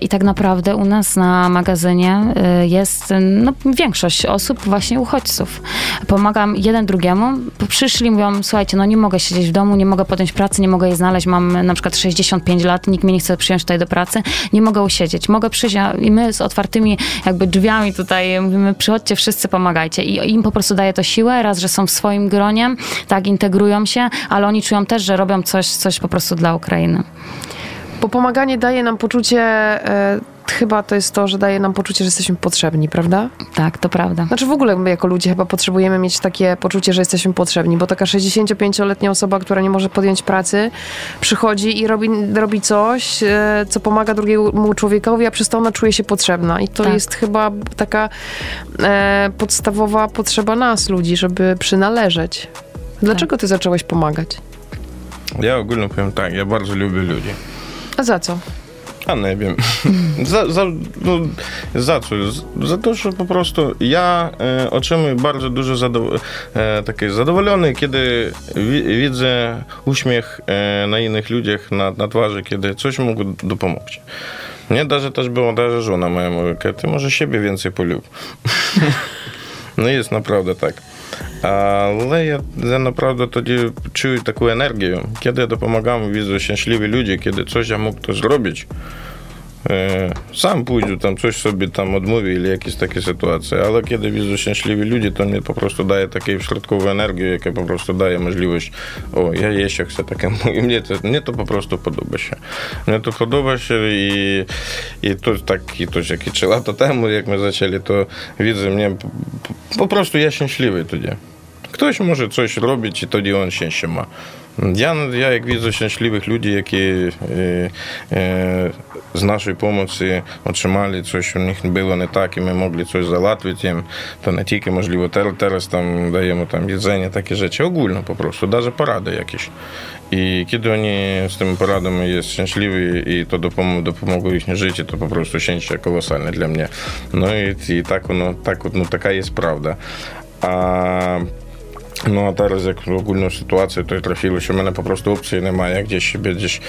I tak naprawdę u nas na magazynie jest no, większość osób właśnie uchodźców. Pomagam jeden drugiemu. Przyszli, mówią, słuchajcie, no nie mogę siedzieć w domu, nie mogę podjąć pracy, nie mogę jej znaleźć, mam na przykład sześćdziesiąt pięć lat, nikt mnie nie chce przyjąć tutaj do pracy. Nie mogę usiedzieć. Mogę przyjść i my z otwartymi jakby drzwiami tutaj mówimy, przychodźcie, wszyscy pomagajcie. I im po prostu daje to siłę, raz, że są w swoim gronie, tak, integrują się, ale oni czują też, że robią coś, coś po prostu dla Ukrainy. Bo pomaganie daje nam poczucie... Y- Chyba to jest to, że daje nam poczucie, że jesteśmy potrzebni, prawda? Tak, to prawda. Znaczy w ogóle my jako ludzie chyba potrzebujemy mieć takie poczucie, że jesteśmy potrzebni, bo taka sześćdziesięciopięcioletnia osoba, która nie może podjąć pracy, przychodzi i robi, robi coś, co pomaga drugiemu człowiekowi, a przez to ona czuje się potrzebna. I to tak. Jest chyba taka e, podstawowa potrzeba nas, ludzi, żeby przynależeć. Dlaczego tak. Ty zaczęłaś pomagać? Ja ogólnie powiem tak, ja bardzo lubię ludzi. A za co? Ja nie wiem. za, za, no, za co? Za to, że po prostu ja e, otrzymuję bardzo dużo zadow- e, taki zadowolony, kiedy wi- widzę uśmiech e, na innych ludziach, na, na twarzy, kiedy coś mogę dopomóc. Mnie даже, też było, даже żona moja mówi, ty może siebie więcej polub. No jest naprawdę tak. Ale ja, ja naprawdę тоді czuję taką energię, kiedy ja pomagam, widzę szczęśliwi ludzie, kiedy coś ja mógł to zrobić. E, sam pójdę tam, coś sobie tam odmówię, или jakieś takie sytuacje, ale kiedy widzę szczęśliwi ludzie, to mnie po prostu daje taką środkową energię, jaka po prostu daje możliwość, o, ja jeszcze chcę takie, i mnie to, mnie to po prostu podoba się. Mnie to podoba się i, i to tak, i to jak i trzy lata temu, jak my zaczęli, to widzę, mnie po prostu ja szczęśliwy wtedy. Ktoś może coś robić i wtedy on szczęście ma. Ja, ja jak widzę szczęśliwych ludzi, którzy e, e, z naszej pomocy otrzymali coś, u nich było nie tak i my mogli coś załatwić im, to nie tylko możliwe, teraz tam dajemy tam jedzenie, takie rzeczy, ogólno po prostu, nawet porady jakieś. I kiedy oni z tymi poradami jest szczęśliwi i to dopom- dopomogło ich życiu, to po prostu szczęście kolosalne dla mnie. No i, i tak, ono, tak no, taka jest prawda. A No a teraz jak ogólną sytuację to trafiło się, mnie po prostu opcji nie ma. Ja gdzieś siebie gdzieś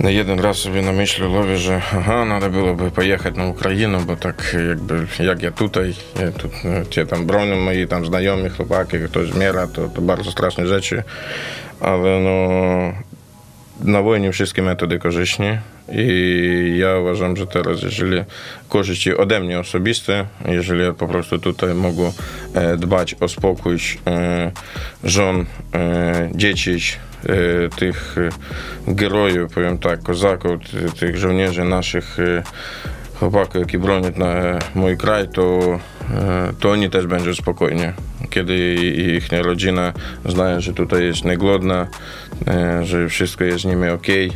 na jeden raz sobie na myśli łowię, że aha, nada byłoby pojechać na Ukrainę, bo tak jakby jak ja tutaj, ja tu, cię tam bronią moi tam znajomi, chłopaki, ktoś zmiera, to, to bardzo straszne rzeczy, ale no na wojnie wszystkie metody korzystne. I ja uważam, że teraz, jeżeli korzyści ode mnie osobiste, jeżeli ja po prostu tutaj mogę e, dbać o spokój e, żon, e, dzieci, e, tych herojów, powiem tak, kozaków, t, tych żołnierzy naszych e, chłopaków, którzy bronią na e, mój kraj, to, e, to oni też będą spokojni. Kiedy ich rodzina zna, że tutaj jest niegłodna, e, że wszystko jest z nimi okej.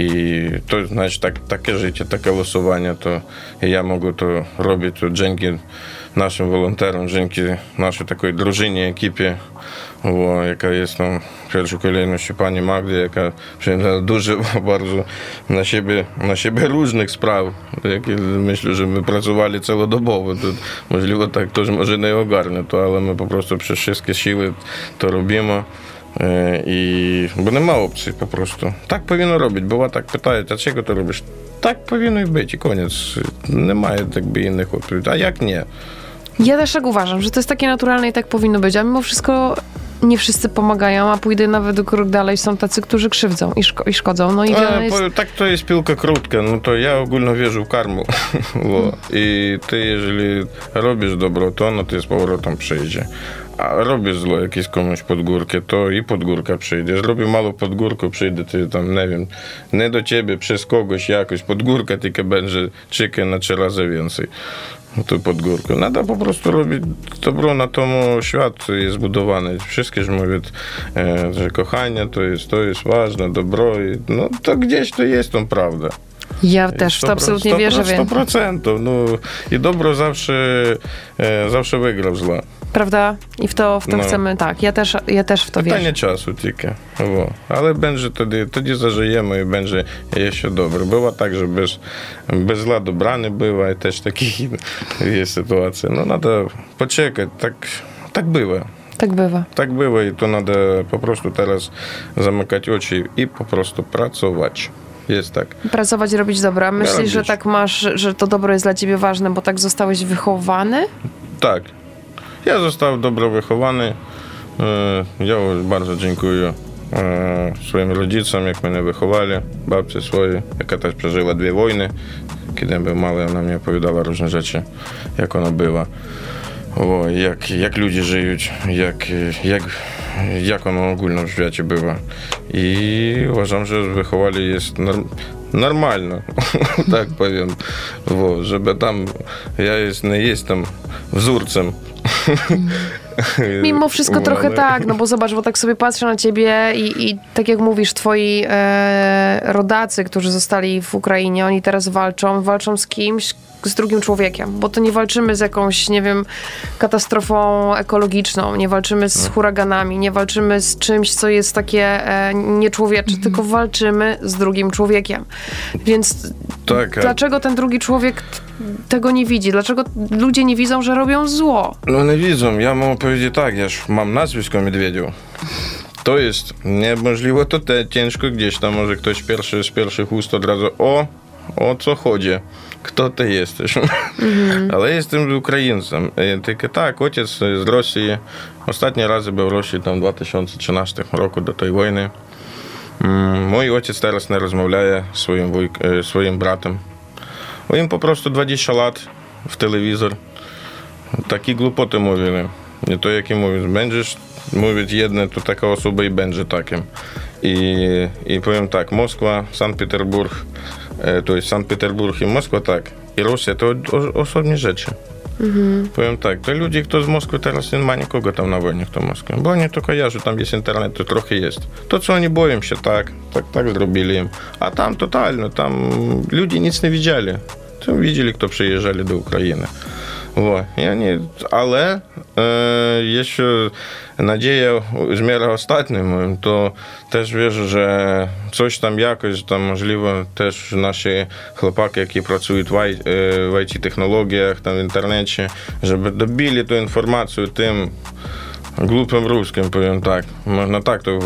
I to znaczy tak, takie życie, takie losowanie, to ja mogę to robić to dzięki naszym wolonterom, dzięki naszej takiej drużynie, ekipie, o, jaka jest tam w pierwszej kolejności pani Magdy, jaka przyjęła dużo bardzo na siebie, na siebie różnych spraw. Myślę, że my pracowali całodobowo, to możliwe tak ktoś może nie ogarnie to, ale my po prostu przez wszystkie siły to robimy. I, bo nie ma opcji po prostu. Tak powinno robić. Była tak pytają, a czego to robisz? Tak powinno i być i koniec. Nie ma jakby innych opcji. A jak nie? Ja też tak uważam, że to jest takie naturalne i tak powinno być, a mimo wszystko nie wszyscy pomagają, a pójdę nawet krok dalej, są tacy, którzy krzywdzą i, szko- i szkodzą. No i ale, jest... po, tak to jest piłka krótka, no to ja ogólnie wierzę w karmę. Mm. I ty, jeżeli robisz dobro, to ono ty z powrotem przyjdzie. A robisz zło jakieś komuś pod górkę, to i pod górkę przyjdzie. Zrobię mało pod górkę, przyjdzie ty tam, nie wiem, nie do ciebie, przez kogoś jakoś. Pod górkę tylko będzie czekać na trzy razy więcej. To pod górkę. Nada po prostu robić dobro, na tomu świat jest zbudowany. Wszystkie już mówią, że kochanie to jest, to jest ważne, dobro. No to gdzieś to jest tą prawda. Ja też w to absolutnie wierzę. sto procent. No, i dobro zawsze, e, zawsze wygra zła. Prawda? I w to, w to no. chcemy, tak. Ja też, ja też w to Pytanie wierzę. Pytanie czasu tylko. Bo. Ale będzie wtedy, wtedy zażyjemy i będzie jeszcze dobre. Była tak, że bez, bez zła dobrany była i też takie jest sytuacja. No, nada poczekać. Tak, tak było. Tak bywa. Tak było i to nada po prostu teraz zamykać oczy i po prostu pracować. Jest tak. Pracować, robić dobra. Myślisz, robić. że tak masz, że to dobro jest dla ciebie ważne, bo tak zostałeś wychowany? Tak. Ja zostałem dobro wychowany. Ja bardzo dziękuję swoim rodzicom, jak mnie wychowali, babci swojej, jaka też przeżyła dwie wojny. Kiedy byłem mały, ona mi opowiadała różne rzeczy, jak ona była. O, jak, jak ludzie żyją, jak, jak, jak ono ogólnie w świecie bywa. I uważam, że wychowali jest norm, normalnie, tak powiem. Bo, żeby tam, ja jest, nie jestem wzorcem. Mimo wszystko trochę tak, no bo zobacz, bo tak sobie patrzę na ciebie i, i tak jak mówisz, twoi e, rodacy, którzy zostali w Ukrainie, oni teraz walczą, walczą z kimś, z drugim człowiekiem, bo to nie walczymy z jakąś, nie wiem, katastrofą ekologiczną, nie walczymy z huraganami, nie walczymy z czymś, co jest takie e, nieczłowiecze, mm-hmm. tylko walczymy z drugim człowiekiem. Więc tak, dlaczego ten drugi człowiek t- tego nie widzi? Dlaczego ludzie nie widzą, że robią zło? No nie widzą. Ja mam powiedzieć tak, ja już mam nazwisko Medwediew. To jest niemożliwe, to te, ciężko gdzieś tam może ktoś pierwszy z pierwszych ust od razu o, o co chodzi. Kto ty jesteś? Mm-hmm. Ale jestem Ukraińcem. I tylko tak, ojciec z Rosji. Ostatni raz był w Rosji tam w dwa tysiące trzynastym roku do tej wojny. Mój ojciec teraz nie rozmawia z swoim, wujk- swoim bratem. Im po prostu dwadzieścia lat w telewizor. Takie głupoty mówili. Nie to, jak im mówisz, będziesz mówić jedne, to taka osoba i będzie takim. I, i powiem tak, Moskwa, Sankt Petersburg, to jest Sankt Petersburg i Moskwa, tak, i Rosja, to osobne rzeczy. Mhm. Powiem tak, to ludzie, kto z Moskwy teraz nie ma nikogo tam na wojnie, kto Moskwy, bo oni to kojarzą, tam jest internet, to trochę jest. To, co oni boją się, tak, tak, tak zrobili im. A tam totalnie, tam ludzie nic nie widzieli. Tam widzieli, kto przyjeżdżali do Ukrainy. Во. І вони, але е, є ще надія з міри останньому, то теж вижу, що щось там якось, там, можливо, теж наші хлопаки, які працюють в ай ті-технологіях, там, в інтернеті, щоб добили ту інформацію тим глупим русским, повім так, можна так то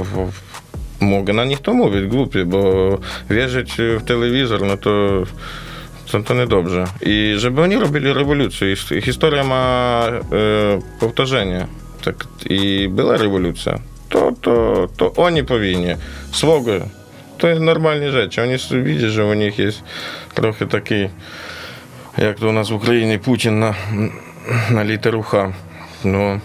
може на них то мовити, глупі, бо вірить в телевізор, ну то to niedobrze. I żeby oni robili rewolucję. Historia ma e, powtarzenie. Tak, i była rewolucja. To, to, to oni powinni. Słogo. To jest normalne rzeczy. Oni widzą, że u nich jest trochę taki, jak to u nas w Ukrainie, Putin na, na literę H. No,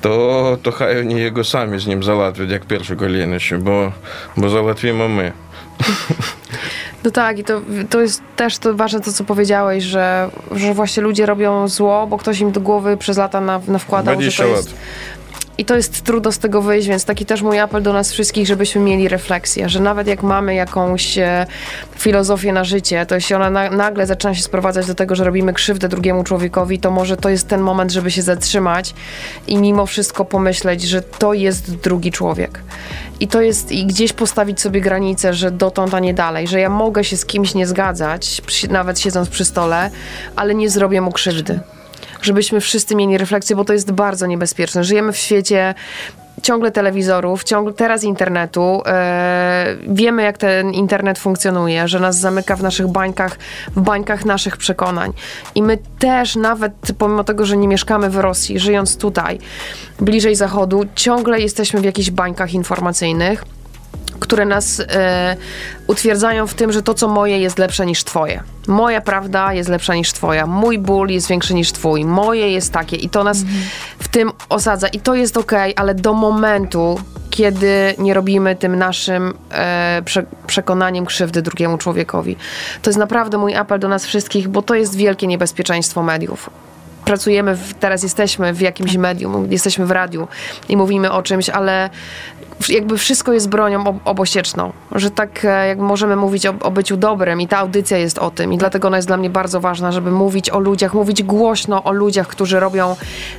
to, to chaj oni jego sami z nim załatwią, jak pierwszy kolejność, bo, bo załatwimy my. No tak, i to, to jest też to ważne to, co powiedziałeś, że, że właśnie ludzie robią zło, bo ktoś im do głowy przez lata na, na wkładał, dwadzieścia że to jest... lat. I to jest trudno z tego wyjść, więc taki też mój apel do nas wszystkich, żebyśmy mieli refleksję, że nawet jak mamy jakąś filozofię na życie, to jeśli ona na, nagle zaczyna się sprowadzać do tego, że robimy krzywdę drugiemu człowiekowi, to może to jest ten moment, żeby się zatrzymać i mimo wszystko pomyśleć, że to jest drugi człowiek. I to jest, i gdzieś postawić sobie granicę, że dotąd, a nie dalej, że ja mogę się z kimś nie zgadzać, nawet siedząc przy stole, ale nie zrobię mu krzywdy. Żebyśmy wszyscy mieli refleksję, bo to jest bardzo niebezpieczne. Żyjemy w świecie ciągle telewizorów, ciągle teraz internetu. Yy, wiemy, jak ten internet funkcjonuje, że nas zamyka w naszych bańkach, w bańkach naszych przekonań. I my też, nawet pomimo tego, że nie mieszkamy w Rosji, żyjąc tutaj, bliżej Zachodu, ciągle jesteśmy w jakichś bańkach informacyjnych, które nas y, utwierdzają w tym, że to, co moje, jest lepsze niż twoje. Moja prawda jest lepsza niż twoja. Mój ból jest większy niż twój. Moje jest takie. I to nas mhm. w tym osadza. I to jest okej, ale do momentu, kiedy nie robimy tym naszym e, prze, przekonaniem krzywdy drugiemu człowiekowi. To jest naprawdę mój apel do nas wszystkich, bo to jest wielkie niebezpieczeństwo mediów. Pracujemy, w, teraz jesteśmy w jakimś medium, jesteśmy w radiu i mówimy o czymś, ale jakby wszystko jest bronią ob- obosieczną, że tak jak możemy mówić o, o byciu dobrym i ta audycja jest o tym i dlatego ona jest dla mnie bardzo ważna, żeby mówić o ludziach, mówić głośno o ludziach, którzy robią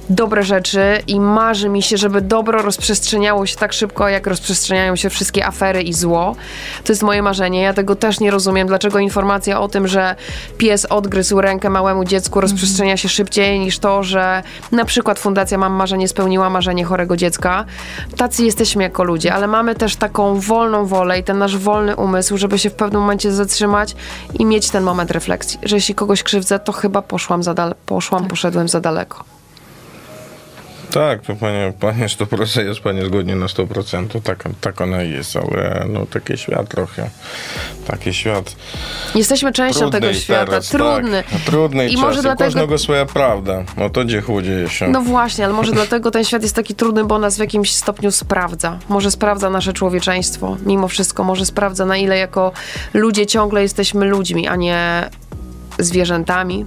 dobre rzeczy i marzy mi się, żeby dobro rozprzestrzeniało się tak szybko, jak rozprzestrzeniają się wszystkie afery i zło. To jest moje marzenie. Ja tego też nie rozumiem, dlaczego informacja o tym, że pies odgryzł rękę małemu dziecku, rozprzestrzenia się szybciej niż to, że na przykład Fundacja Mam Marzenie spełniła marzenie chorego dziecka. Tacy jesteśmy jako ludzie, ale mamy też taką wolną wolę i ten nasz wolny umysł, żeby się w pewnym momencie zatrzymać i mieć ten moment refleksji, że jeśli kogoś krzywdzę, to chyba poszłam, za dal- poszłam tak. poszedłem za daleko. Tak, to panie, panie sto procent jest pani zgodnie na sto procent, tak, tak ona jest, ale no taki świat trochę, taki świat. Jesteśmy częścią tego świata, teraz, trudny. Tak, trudny i czas, może dlatego... każdego swoja prawda, o to gdzie chodzi się. No właśnie, ale może dlatego ten świat jest taki trudny, bo nas w jakimś stopniu sprawdza, może sprawdza nasze człowieczeństwo, mimo wszystko, może sprawdza na ile jako ludzie ciągle jesteśmy ludźmi, a nie zwierzętami.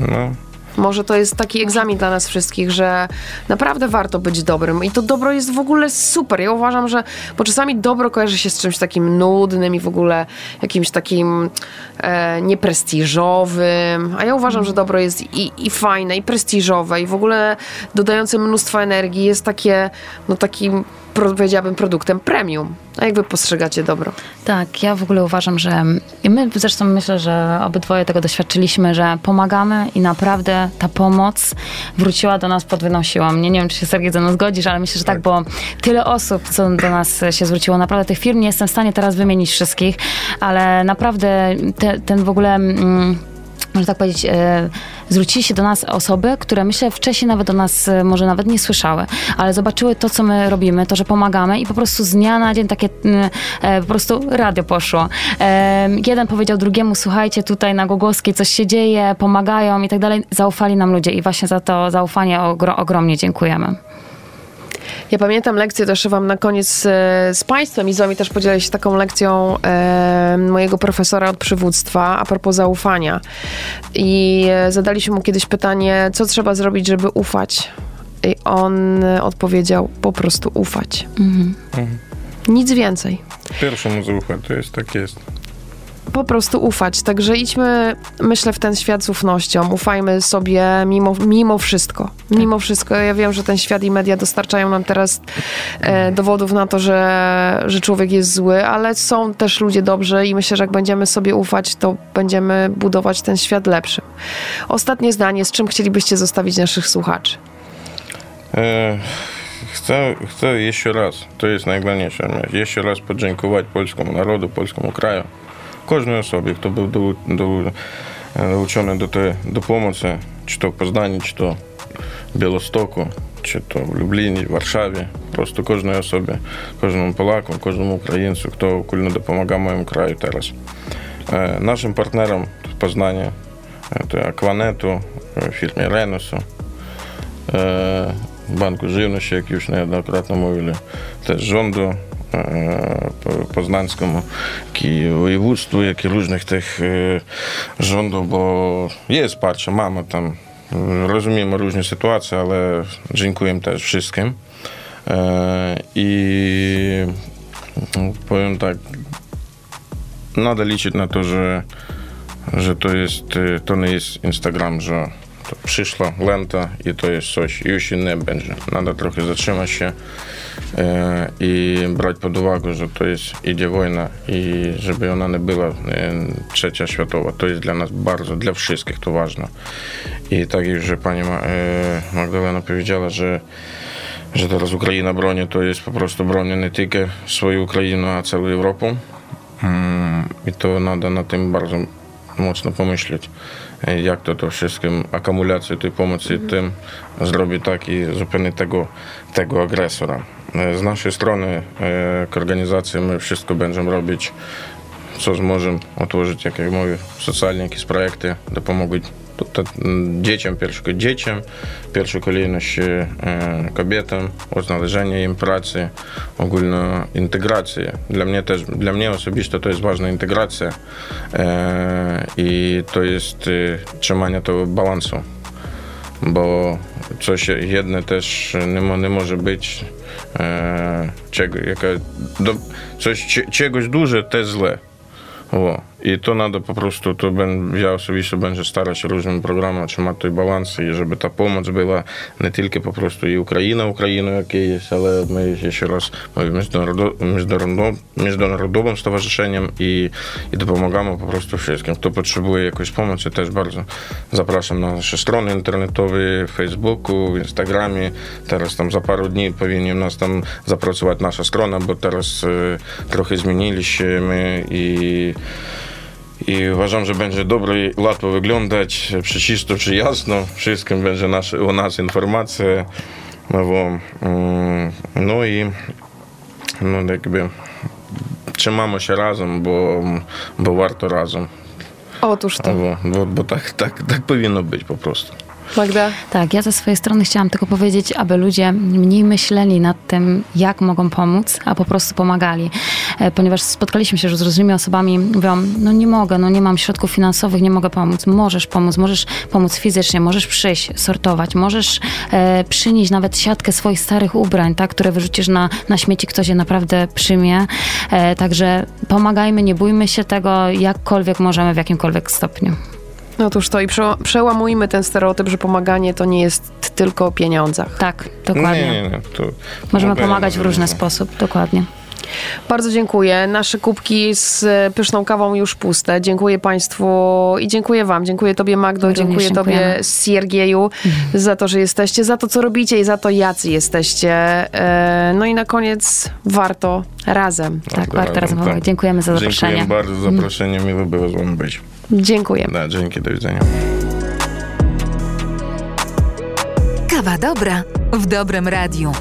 No. Może to jest taki egzamin dla nas wszystkich, że naprawdę warto być dobrym i to dobro jest w ogóle super. Ja uważam, że bo czasami dobro kojarzy się z czymś takim nudnym i w ogóle jakimś takim e, nieprestiżowym, a ja uważam, że dobro jest i, i fajne, i prestiżowe i w ogóle dodające mnóstwo energii, jest takie, no takim, powiedziałabym, produktem premium. A jak wy postrzegacie dobro? Tak, ja w ogóle uważam, że i my zresztą myślę, że obydwoje tego doświadczyliśmy, że pomagamy i naprawdę ta pomoc wróciła do nas pod wynosiłą. Nie, nie wiem, czy się Serhii ze mną zgodzisz, ale myślę, że tak, bo tyle osób, co do nas się zwróciło. Naprawdę tych firm nie jestem w stanie teraz wymienić wszystkich, ale naprawdę te, ten w ogóle... Mm, Można tak powiedzieć, e, zwrócili się do nas osoby, które myślę wcześniej nawet do nas e, może nawet nie słyszały, ale zobaczyły to, co my robimy, to, że pomagamy i po prostu z dnia na dzień takie e, po prostu radio poszło. E, jeden powiedział drugiemu, słuchajcie, tutaj na Głogowskiej coś się dzieje, pomagają i tak dalej. Zaufali nam ludzie i właśnie za to zaufanie ogro, ogromnie dziękujemy. Ja pamiętam lekcję, też wam na koniec z państwem i z wami też podzielę się taką lekcją e, mojego profesora od przywództwa a propos zaufania. I zadaliśmy mu kiedyś pytanie, co trzeba zrobić, żeby ufać? I on odpowiedział, po prostu ufać. Mhm. Mhm. Nic więcej. Pierwszemu zaufać, to jest tak jest. Po prostu ufać. Także idźmy, myślę, w ten świat z ufnością. Ufajmy sobie mimo, mimo wszystko. Mimo wszystko. Ja wiem, że ten świat i media dostarczają nam teraz e, dowodów na to, że, że człowiek jest zły, ale są też ludzie dobrzy i myślę, że jak będziemy sobie ufać, to będziemy budować ten świat lepszy. Ostatnie zdanie. Z czym chcielibyście zostawić naszych słuchaczy? E- Chcę, chcę jeszcze raz, to jest najważniejsze, jeszcze raz podziękować polskiemu narodu, polskiemu kraju. Każdej osobie, kto był do, do, dołączony do tej do pomocy, czy to w Poznaniu, czy to w Białostoku, czy to w Lublinie, w Warszawie. Po prostu każdej osobie, każdemu Polaku, każdemu Ukraińcu, kto ogólnie dopomaga mojemu kraju teraz. E, naszym partnerom w Poznaniu to Akwanetu, firmie Renusu, e, Banku Żywności, jak już niejednokrotnie mówili, też rządu poznańskiemu, i województwu, jak i różnych tych rządów, bo jest parcia, mamy tam, rozumiemy różne sytuacje, ale dziękuję też wszystkim. I powiem tak, nada liczyć na to, że, że to jest, to nie jest Instagram, że to przyszła lenta i to jest coś, już i nie będzie. Nada trochę zatrzymać się e, i brać pod uwagę, że to jest, idzie wojna i żeby ona nie była e, trzecia światowa. To jest dla nas bardzo, dla wszystkich to ważne. I tak jak już pani Ma- e, Magdalena powiedziała, że że teraz Ukraina broni, to jest po prostu broni nie tylko swoją Ukrainę, a całą Europę. I to trzeba na tym bardzo mocno pomyśleć, jak to, to wszystkim akumulację tej pomocy tym zrobić tak i zupełnie tego, tego agresora. Z naszej strony, k organizacji, my wszystko będziemy robić, co zможем отложить, як я мовив, соціальні якісь проекти, допомогуть тобто, дітям, першу дітям, першу коліну ще е, кобітам, ознаваження їм праці, огульно інтеграція. Для мене теж, для мене особисто то є важна інтеграція е, і то є тримання того балансу, бо це ще єдне теж не, не може бути е, чего, яка, до, це, ч, чогось дуже те зле. Во. I to nada po prostu, to ben, ja osobiście będę starał się różnymi programami trzymać tej balansy i żeby ta pomoc była nie tylko po prostu i Ukraina, Ukraina jakiej jest, ale my jeszcze raz mówimy międzynarodowym stowarzyszeniem i, i dopomagamy po prostu wszystkim. Kto potrzebuje jakiejś pomocy, też bardzo zapraszam na nasze strony internetowe, w Facebooku, w Instagramie. Teraz tam za parę dni powinien nas tam zapracować nasza strona, bo teraz y, trochę zmieniliśmy i I uważam, że będzie dobrze i łatwo wyglądać, przeczysto, czy jasno. Wszystkim będzie nasze, u nas informacja. No i no jakby trzymamy się razem, bo, bo warto razem. Otóż to. Bo, bo, bo tak, tak, tak powinno być po prostu. Magda? Tak, ja ze swojej strony chciałam tylko powiedzieć, aby ludzie mniej myśleli nad tym, jak mogą pomóc, a po prostu pomagali. Ponieważ spotkaliśmy się już z różnymi osobami, mówią, no nie mogę, no nie mam środków finansowych, nie mogę pomóc. Możesz pomóc, możesz pomóc fizycznie, możesz przyjść, sortować, możesz e, przynieść nawet siatkę swoich starych ubrań, tak, które wyrzucisz na, na śmieci, ktoś je naprawdę przyjmie. E, także pomagajmy, nie bójmy się tego, jakkolwiek możemy, w jakimkolwiek stopniu. Otóż to i przełamujmy ten stereotyp, że pomaganie to nie jest tylko o pieniądzach. Tak, dokładnie. Nie, nie, nie, to możemy pomagać w różny sposób, dokładnie. Bardzo dziękuję. Nasze kubki z pyszną kawą już puste. Dziękuję Państwu i dziękuję Wam. Dziękuję Tobie, Magdo, dziękuję Tobie, Siergieju, za to, że jesteście, za to, co robicie i za to, jacy jesteście. No i na koniec warto razem. Tak, tak warto razem. Tak. Dziękujemy za zaproszenie. Dziękuję bardzo za zaproszenie. Miło było z Wami być. Dziękuję. No, dzięki, do widzenia. Kawa dobra w Dobrym Radiu.